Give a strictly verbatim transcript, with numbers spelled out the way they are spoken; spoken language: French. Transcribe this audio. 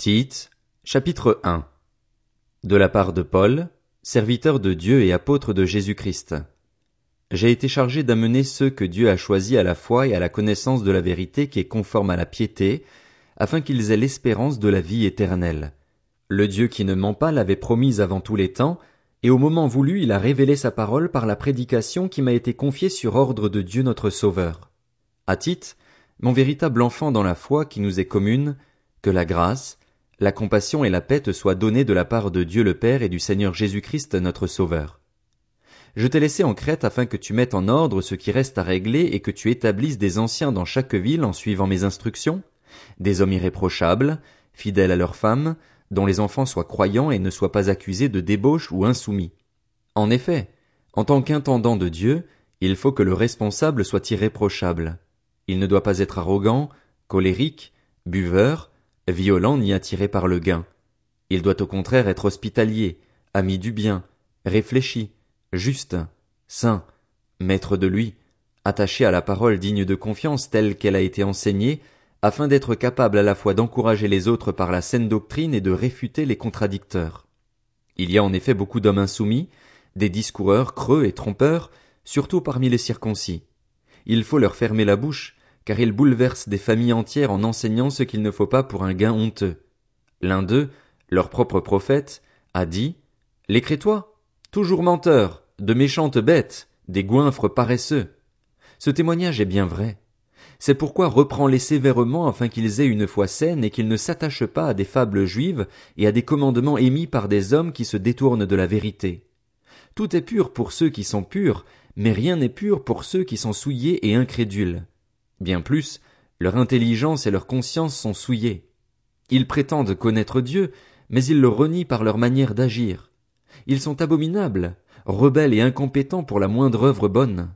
Tite, chapitre un. De la part de Paul, serviteur de Dieu et apôtre de Jésus-Christ. J'ai été chargé d'amener ceux que Dieu a choisis à la foi et à la connaissance de la vérité qui est conforme à la piété, afin qu'ils aient l'espérance de la vie éternelle. Le Dieu qui ne ment pas l'avait promise avant tous les temps, et au moment voulu il a révélé sa parole par la prédication qui m'a été confiée sur ordre de Dieu notre Sauveur. À Tite, mon véritable enfant dans la foi qui nous est commune, que la grâce, la compassion et la paix te soient données de la part de Dieu le Père et du Seigneur Jésus-Christ notre Sauveur. Je t'ai laissé en Crète afin que tu mettes en ordre ce qui reste à régler et que tu établisses des anciens dans chaque ville en suivant mes instructions, des hommes irréprochables, fidèles à leurs femmes, dont les enfants soient croyants et ne soient pas accusés de débauche ou insoumis. En effet, en tant qu'intendant de Dieu, il faut que le responsable soit irréprochable. Il ne doit pas être arrogant, colérique, buveur, violent ni attiré par le gain. Il doit au contraire être hospitalier, ami du bien, réfléchi, juste, saint, maître de lui, attaché à la parole digne de confiance telle qu'elle a été enseignée, afin d'être capable à la fois d'encourager les autres par la saine doctrine et de réfuter les contradicteurs. Il y a en effet beaucoup d'hommes insoumis, des discoureurs creux et trompeurs, surtout parmi les circoncis. Il faut leur fermer la bouche, car ils bouleversent des familles entières en enseignant ce qu'il ne faut pas pour un gain honteux. L'un d'eux, leur propre prophète, a dit « Les Crétois, toujours menteurs, de méchantes bêtes, des goinfres paresseux. » Ce témoignage est bien vrai. C'est pourquoi reprends-les sévèrement afin qu'ils aient une foi saine et qu'ils ne s'attachent pas à des fables juives et à des commandements émis par des hommes qui se détournent de la vérité. Tout est pur pour ceux qui sont purs, mais rien n'est pur pour ceux qui sont souillés et incrédules. Bien plus, leur intelligence et leur conscience sont souillées. Ils prétendent connaître Dieu, mais ils le renient par leur manière d'agir. Ils sont abominables, rebelles et incompétents pour la moindre œuvre bonne.